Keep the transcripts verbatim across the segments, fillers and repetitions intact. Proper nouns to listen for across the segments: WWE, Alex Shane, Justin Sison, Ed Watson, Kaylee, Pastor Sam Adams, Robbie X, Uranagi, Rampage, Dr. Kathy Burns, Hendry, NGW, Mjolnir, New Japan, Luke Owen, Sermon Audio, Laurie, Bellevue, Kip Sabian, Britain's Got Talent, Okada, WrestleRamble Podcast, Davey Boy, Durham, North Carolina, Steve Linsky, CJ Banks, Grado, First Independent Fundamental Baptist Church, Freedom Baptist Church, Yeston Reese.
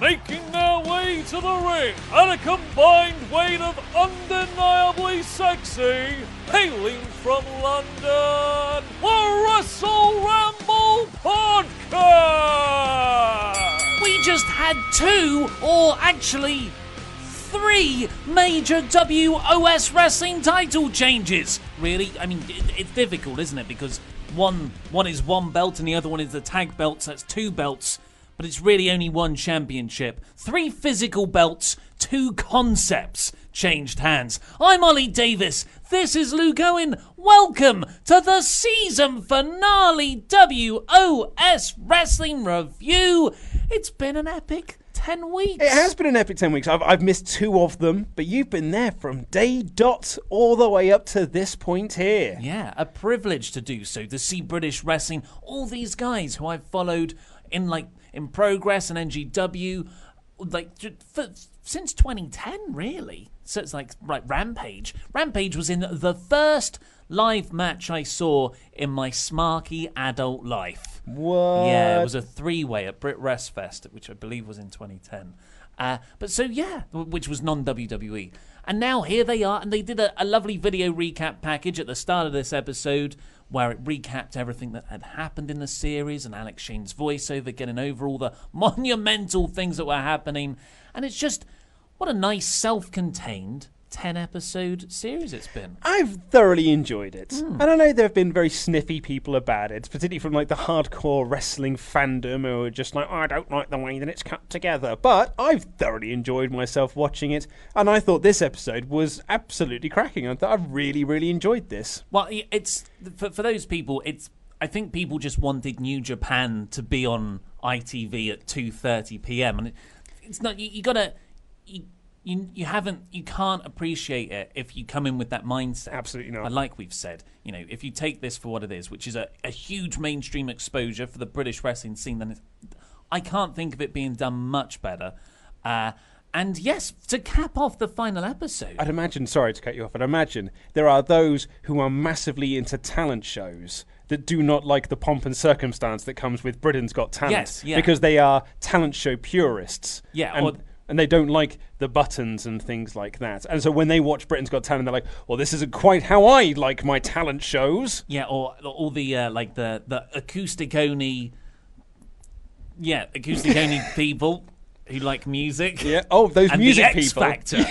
Making their way to the ring at a combined weight of undeniably sexy, hailing from London, the WrestleRamble Podcast! We just had two, or actually three, major W O S Wrestling title changes. Really? I mean, it, it's difficult, isn't it? Because one one is one belt and the other one is the tag belt, so that's two belts. But it's really only one championship. Three physical belts, two concepts changed hands. I'm Ollie Davis. This is Luke Owen. Welcome to the season finale W O S Wrestling Review. It's been an epic ten weeks. It has been an epic ten weeks. I've, I've missed two of them, but you've been there from day dot all the way up to this point here. Yeah, a privilege to do so, to see British wrestling. All these guys who I've followed in like... In Progress and N G W, like for, since twenty ten, really. So it's like right, Rampage. Rampage was in the first live match I saw in my smarky adult life. What? Yeah, it was a three-way at Brit Rest Fest, which I believe was in twenty ten. Uh, but so yeah, which was non-W W E. And now here they are, and they did a, a lovely video recap package at the start of this episode, where it recapped everything that had happened in the series and Alex Shane's voiceover, getting over all the monumental things that were happening. And it's just, what a nice self-contained ten-episode series it's been. I've thoroughly enjoyed it. Mm. And I know there have been very sniffy people about it, particularly from like the hardcore wrestling fandom who are just like, oh, I don't like the way that it's cut together. But I've thoroughly enjoyed myself watching it, and I thought this episode was absolutely cracking. I thought I really, really enjoyed this. Well, it's for, for those people, it's I think people just wanted New Japan to be on I T V at two thirty p.m. and it, it's not you, you gotta. You, You you haven't you can't appreciate it if you come in with that mindset. Absolutely not. But like we've said, you know, if you take this for what it is, which is a, a huge mainstream exposure for the British wrestling scene, then it's, I can't think of it being done much better. Uh, and yes, to cap off the final episode, I'd imagine. Sorry to cut you off. I'd imagine there are those who are massively into talent shows that do not like the pomp and circumstance that comes with Britain's Got Talent, yes, yeah. because they are talent show purists. Yeah. And, or, And they don't like the buttons and things like that. And so when they watch Britain's Got Talent, they're like, well, this isn't quite how I like my talent shows. Yeah, or all the, uh, like, the, the acoustic-only, yeah, acoustic-only people who like music. Yeah, oh, those and music the people. And the X Factor.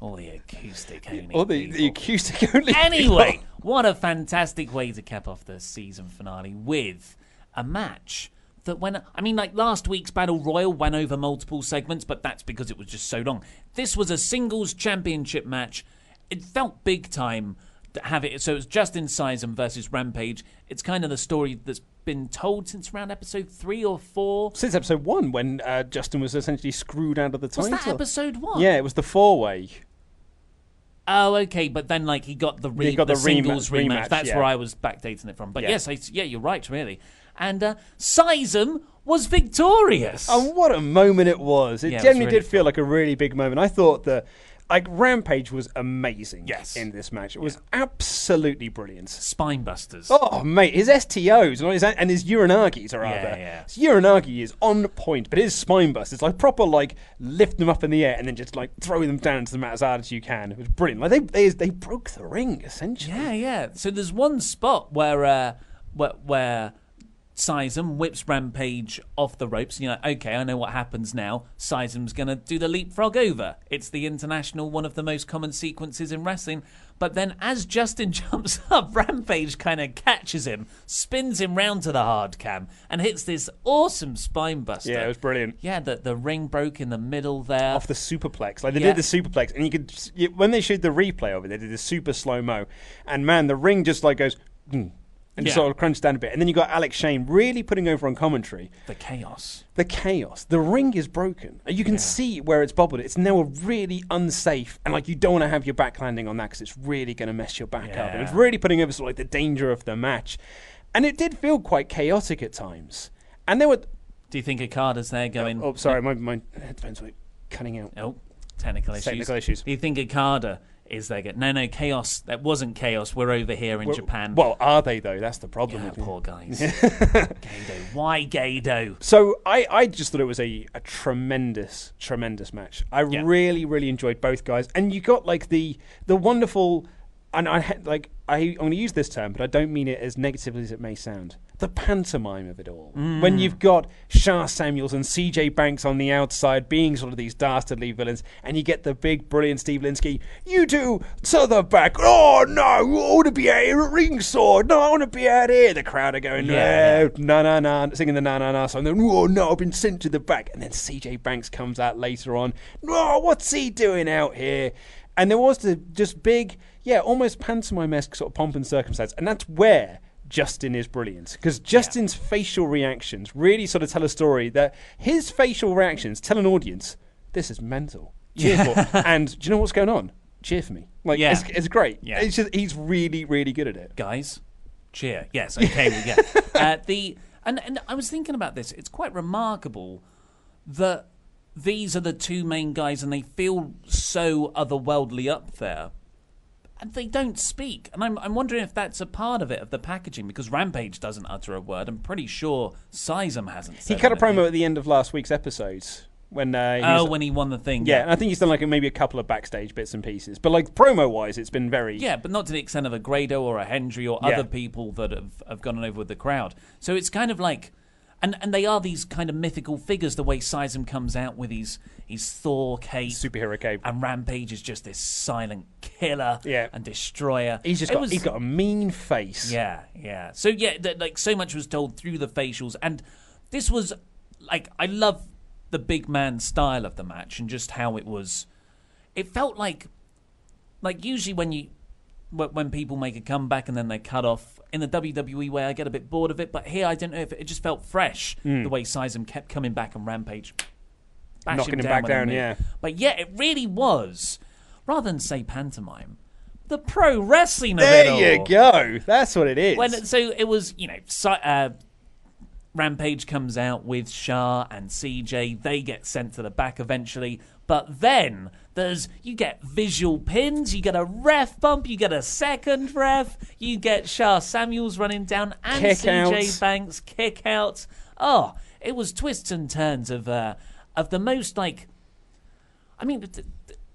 All the acoustic-only All the, the acoustic-only Anyway, people. What a fantastic way to cap off the season finale with a match. That when I mean, like last week's Battle Royal went over multiple segments, but that's because it was just so long. This was a singles championship match. It felt big time to have it. So it's Justin Sison versus Rampage. It's kind of the story that's been told since around episode three or four. Since episode one, when uh, Justin was essentially screwed out of the title. Was that episode one? Yeah, it was the four-way. Oh, okay, but then like he got the, re- he got the, the singles rematch. rematch. That's yeah. where I was backdating it from. But yeah. yes, I, yeah, you're right, really. And uh, Sison was victorious. And oh, what a moment it was. It yeah, genuinely it was really did fun. feel like a really big moment. I thought that Like, Rampage was amazing yes. in this match. It was yeah. absolutely brilliant. Spinebusters. Oh, mate, his S T Os and his, and his Uranagis are out there. Yeah, yeah. His Uranagi is on point, but his spinebusters, like, proper, like, lift them up in the air and then just, like, throw them down to the mat as hard as you can. It was brilliant. Like, they they, they broke the ring, essentially. Yeah, yeah. So there's one spot where, uh, where, where Sison whips Rampage off the ropes. You know, okay, I know what happens now. Sison's going to do the leapfrog over. It's the international, one of the most common sequences in wrestling. But then as Justin jumps up, Rampage kind of catches him, spins him round to the hard cam, and hits this awesome spine buster. Yeah, it was brilliant. Yeah, the, the ring broke in the middle there. Off the superplex. Like, they yeah. did the superplex, and you could, you, when they showed the replay of it, they did the super slow-mo. And, man, the ring just, like, goes... Mm. And yeah. sort of crunched down a bit. And then you got Alex Shane really putting over on commentary. The chaos. The chaos. The ring is broken. You can yeah. see where it's bobbled. It's now a really unsafe, and like you don't want to have your back landing on that because it's really going to mess your back yeah. up. And it's really putting over sort of like the danger of the match. And it did feel quite chaotic at times. And there were... Do you think Okada's there going... Oh, oh sorry, my, my headphones were cutting out. Oh, technical issues. Technical issues. Do you think Okada... Is they get no, no chaos? That wasn't chaos. We're over here in well, Japan. Well, are they though? That's the problem. Yeah, poor guys. Grado, why Grado? So I, I just thought it was a, a tremendous, tremendous match. I yeah. really, really enjoyed both guys, and you got like the the wonderful. And I had like I, I'm going to use this term, but I don't mean it as negatively as it may sound. The pantomime of it all. Mm. When you've got Shah Samuels and C J Banks on the outside being sort of these dastardly villains, and you get the big, brilliant Steve Linsky, you two, to the back, oh no, I want to be out here at ringside, no, I want to be out here. The crowd are going, yeah. no, no, no, no, singing the na na na song, then, oh no, I've been sent to the back. And then C J Banks comes out later on, oh, what's he doing out here? And there was the just big, yeah, almost pantomime-esque sort of pomp and circumstance, and that's where Justin is brilliant because Justin's yeah. facial reactions really sort of tell a story that his facial reactions tell an audience, this is mental. Cheerful. Yeah. And do you know what's going on? Cheer for me. Like, yeah. it's, it's great. Yeah. It's just, he's really, really good at it. Guys, cheer. Yes, okay, we get uh, the and, and I was thinking about this. It's quite remarkable that these are the two main guys and they feel so otherworldly up there. And they don't speak. And I'm I'm wondering if that's a part of it, of the packaging, because Rampage doesn't utter a word. I'm pretty sure Sison hasn't said He cut a promo yet. At the end of last week's episode. When, uh, he oh, was, when he won the thing. Yeah, yeah, and I think he's done like maybe a couple of backstage bits and pieces. But like promo-wise, it's been very... Yeah, but not to the extent of a Grado or a Hendry or yeah. other people that have, have gone over with the crowd. So it's kind of like... And and they are these kind of mythical figures, the way Sison comes out with his, his Thor cape. Superhero cape. And Rampage is just this silent killer yeah. and destroyer. He's just got, was, he's got a mean face. Yeah, yeah. So, yeah, th- like so much was told through the facials. And this was, like, I love the big man style of the match and just how it was. It felt like, like usually when you... when people make a comeback and then they're cut off. In the W W E way, I get a bit bored of it, but here, I don't know if it, it just felt fresh, mm. the way Sison kept coming back on Rampage. Knocking him, him back down, yeah. But yeah, it really was, rather than say pantomime, the pro wrestling of it all. There you go. That's what it is. When, so it was, you know, so, uh, Rampage comes out with Shah and C J. They get sent to the back eventually. But then there's you get visual pins, you get a ref bump, you get a second ref, you get Shah Samuels running down and kick C J out. Banks kick out. Oh, it was twists and turns of uh, of the most like, I mean,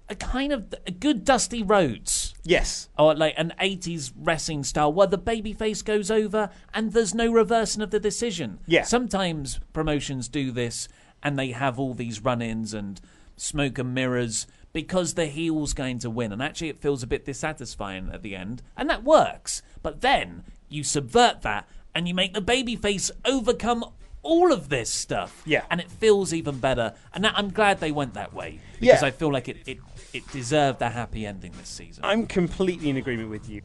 a kind of a good Dusty Rhodes. Yes. Or like an eighties wrestling style where the babyface goes over and there's no reversing of the decision. Yeah. Sometimes promotions do this and they have all these run-ins and smoke and mirrors because the heel's going to win, and actually it feels a bit dissatisfying at the end, and that works, but then you subvert that and you make the babyface overcome all of this stuff, yeah, and it feels even better, and that, I'm glad they went that way because yeah. I feel like it, it, it deserved a happy ending this season. I'm completely in agreement with you.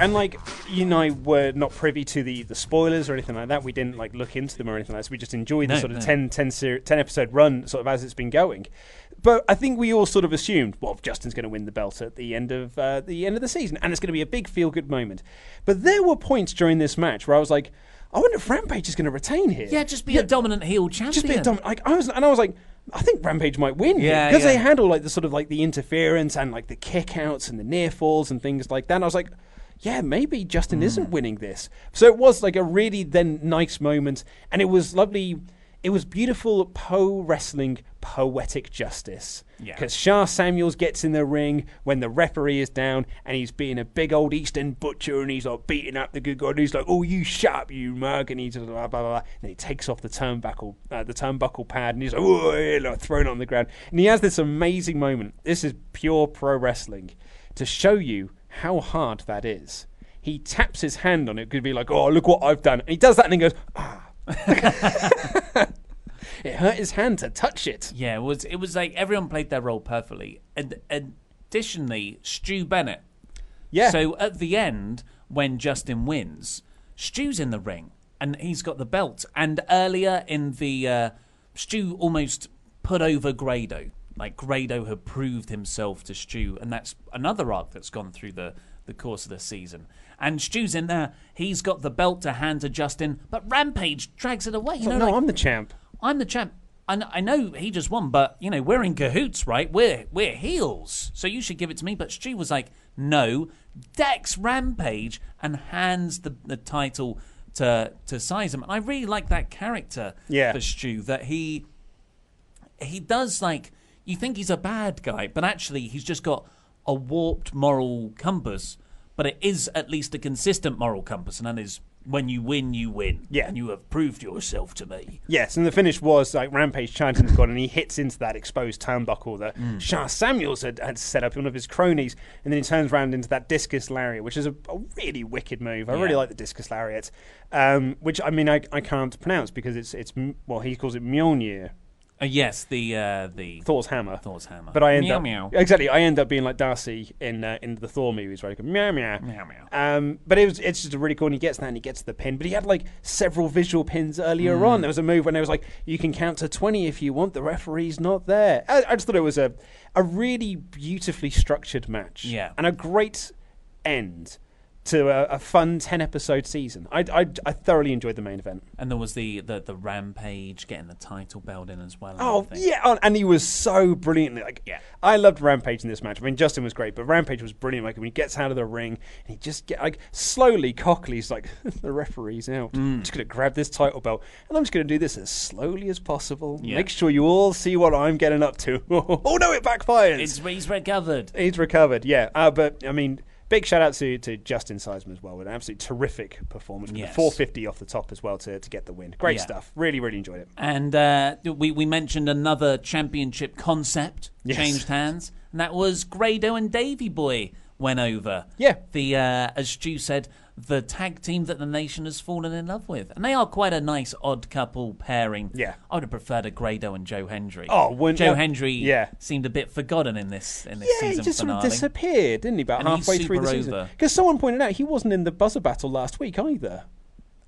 And like you and I were not privy to the, the spoilers or anything like that. We didn't like look into them or anything like that. So we just enjoyed the no, sort of no. ten, ten, ten episode run sort of as it's been going. But I think we all sort of assumed, well, Justin's going to win the belt at the end of uh, the end of the season, and it's going to be a big feel-good moment. But there were points during this match where I was like, I wonder if Rampage is going to retain here. Yeah, just be yeah. a dominant heel champion. Just be a dominant. Like, I was, and I was like, I think Rampage might win because yeah, yeah. they handle like the sort of like the interference and like the kickouts and the near falls and things like that. And I was like, yeah, maybe Justin mm. isn't winning this. So it was like a really then nice moment, and it was lovely. It was beautiful Poe wrestling poetic justice. Because yeah. Shah Samuels gets in the ring when the referee is down and he's being a big old Eastern butcher and he's like beating up the good guy and he's like, oh, you shut up, you mug. And he's blah, blah, blah. And he takes off the turnbuckle, uh, the turnbuckle pad and he's like, oh, like, thrown on the ground. And he has this amazing moment. This is pure pro wrestling to show you how hard that is. He taps his hand on it. It could be like, oh, look what I've done. And he does that and he goes, ah. It hurt his hand to touch it. Yeah, it was it was like everyone played their role perfectly. And, and additionally, Stu Bennett. Yeah. So at the end, when Justin wins, Stu's in the ring and he's got the belt. And earlier in the uh, Stu almost put over Grado. Like Grado had proved himself to Stu, and that's another arc that's gone through the, the course of the season. And Stu's in there. He's got the belt to hand to Justin, but Rampage drags it away. You know, no, like, I'm the champ. I'm the champ. And I know he just won, but, you know, we're in cahoots, right? We're we're heels, so you should give it to me. But Stu was like, no, decks Rampage and hands the, the title to, to Sison. And I really like that character yeah. for Stu, that he he does, like, you think he's a bad guy, but actually he's just got a warped moral compass. But it is at least a consistent moral compass, and that is when you win, you win. Yeah. And you have proved yourself to me. Yes, and the finish was like Rampage chimes in the squad, and he hits into that exposed turnbuckle that mm. Shah Samuels had, had set up, one of his cronies, and then he turns around into that discus lariat, which is a, a really wicked move. I yeah. really like the discus lariat, um, which, I mean, I, I can't pronounce because it's, it's well, he calls it Mjolnir. Uh, yes, the uh, the Thor's hammer. Thor's hammer. But I end meow, up meow. exactly. I end up being like Darcy in uh, in the Thor movies, where I go meow meow meow meow. Um, but it was it's just a really cool. And he gets that, and he gets the pin. But he had like several visual pins earlier mm. on. There was a move when it was like you can count to twenty if you want. The referee's not there. I, I just thought it was a a really beautifully structured match. Yeah, and a great end to a, a fun ten-episode season. I, I, I thoroughly enjoyed the main event. And there was the, the, the Rampage getting the title belt in as well. Oh, yeah, and he was so brilliant. Like, yeah. I loved Rampage in this match. I mean, Justin was great, but Rampage was brilliant. Like, when he gets out of the ring, and he just, get, like, slowly, Cockley's like, the referee's out. Mm. I'm just going to grab this title belt, and I'm just going to do this as slowly as possible. Yeah. Make sure you all see what I'm getting up to. Oh, no, it backfires. It's, he's recovered. He's recovered, yeah. Uh, but, I mean... Big shout out to, to Justin Sison as well with an absolutely terrific performance. With yes. a four fifty off the top as well to, to get the win. Great yeah. stuff. Really, really enjoyed it. And uh, we, we mentioned another championship concept yes. changed hands, and that was Grado and Davey Boy went over. Yeah. The uh, as Stu said, the tag team that the nation has fallen in love with. And they are quite a nice odd couple pairing. Yeah. I would have preferred a Grado and Joe Hendry. Oh, when Joe uh, Hendry yeah. seemed a bit forgotten in this in this yeah, season finale. Yeah, he just finale. sort of disappeared, didn't he, about and halfway through the over. season. Because someone pointed out he wasn't in the buzzer battle last week either.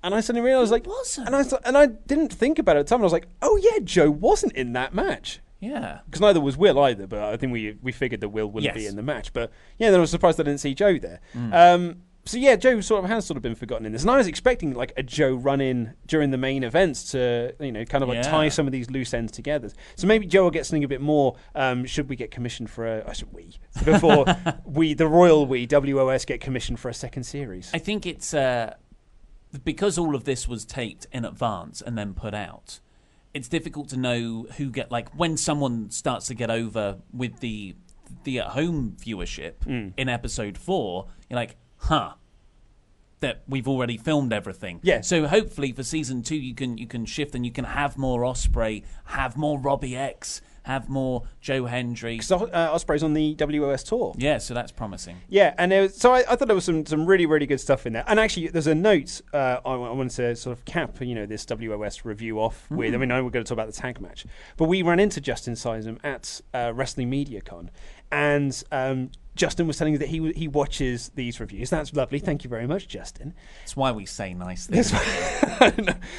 And I suddenly realised, like, wasn't. And I, and I didn't think about it at the time. I was like, oh, yeah, Joe wasn't in that match. Yeah. Because neither was Will either, but I think we we figured that Will wouldn't yes. be in the match. But, yeah, then I was surprised I didn't see Joe there. Mm. Um So, yeah, Joe sort of has sort of been forgotten in this. And I was expecting, like, a Joe run-in during the main events to, you know, kind of, like, yeah. tie some of these loose ends together. So maybe Joe will get something a bit more. Um, should we get commissioned for a... I should we? Before we, the royal we, W O S, get commissioned for a second series. I think it's... Uh, because all of this was taped in advance and then put out, it's difficult to know who get... Like, when someone starts to get over with the, the at-home viewership mm. in episode four, you're like... Huh. That we've already filmed everything. Yeah. So hopefully for season two you can you can shift and you can have more Ospreay, have more Robbie X, have more Joe Hendry. Because uh, Ospreay's on the W O S tour. Yeah, so that's promising. Yeah, and it was, so I, I thought there was some, some really really good stuff in there. And actually, there's a note uh, I, I wanted to sort of cap you know this W O S review off mm-hmm. with. I mean, I know we're going to talk about the tag match, but we ran into Justin Sison at uh, Wrestling Media Con, and. Um, Justin was telling us that he he watches these reviews. That's lovely. Thank you very much, Justin. That's why we say nice things. No,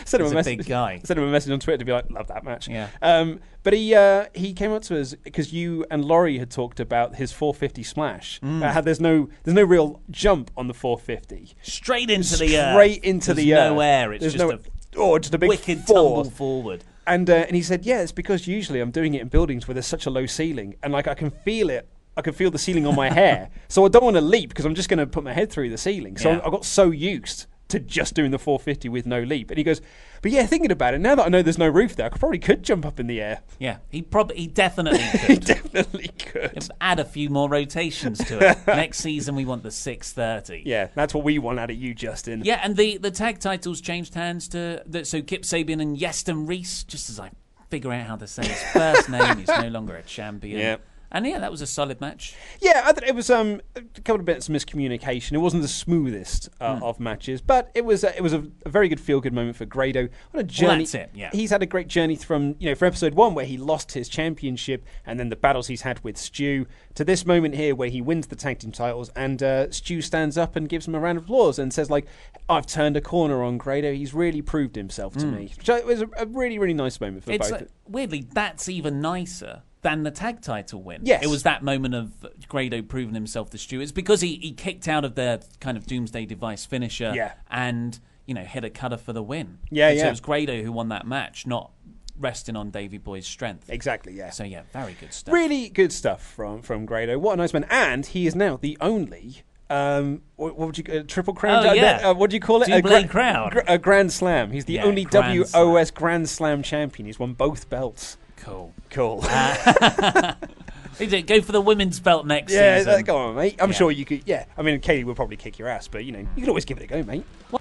send him a, a message, big guy. Send him a message on Twitter to be like, love that match. Yeah. Um, but he uh, he came up to us because you and Laurie had talked about his four fifty smash. Mm. About how there's no there's no real jump on the four fifty. Straight into Straight the earth. Straight into there's the earth. There's no air. It's there's just, no, a, oh, just a big wicked force. Tumble forward. And uh, and he said, yeah, it's because usually I'm doing it in buildings where there's such a low ceiling, and like I can feel it. I could feel the ceiling on my hair. So I don't want to leap because I'm just going to put my head through the ceiling. So yeah. I got so used to just doing the four fifty with no leap. And he goes, but yeah, thinking about it, now that I know there's no roof there, I probably could jump up in the air. Yeah, he probably, he definitely could. He definitely could. Just add a few more rotations to it. Next season, we want the six thirty. Yeah, that's what we want out of you, Justin. Yeah, and the, the tag titles changed hands to, the, so Kip Sabian and Yeston Reese, just as I figure out how to say his first name, he's no longer a champion. Yeah. And yeah, that was a solid match. Yeah, I th- it was um, a couple of bits of miscommunication. It wasn't the smoothest uh, mm. of matches, but it was a, it was a, a very good feel-good moment for Grado. What a journey! Well, that's it. Yeah, he's had a great journey from you know from episode one where he lost his championship, and then the battles he's had with Stu to this moment here where he wins the tag team titles, and uh, Stu stands up and gives him a round of applause and says like, "I've turned a corner on Grado. He's really proved himself to mm. me." So it was a, a really really nice moment for it's both. Like, weirdly, that's even nicer than the tag title win. Yes. It was that moment of Grado proving himself to Stu. It's because he, he kicked out of their kind of doomsday device finisher yeah. and, you know, hit a cutter for the win. Yeah, and yeah. So it was Grado who won that match, not resting on Davey Boy's strength. Exactly, yeah. So, yeah, very good stuff. Really good stuff from, from Grado. What a nice man. And he is now the only... Um, what would you uh, triple crown? Oh, yeah. uh, what do you call it? A, gra- crown. Gr- a grand slam. He's the yeah, only grand W O S slam. Grand Slam champion. He's won both belts. Cool, cool. Uh, go for the women's belt next yeah, season. Yeah, go on, mate. I'm yeah. sure you could. Yeah, I mean, Kaylee will probably kick your ass, but you know, you can always give it a go, mate. What?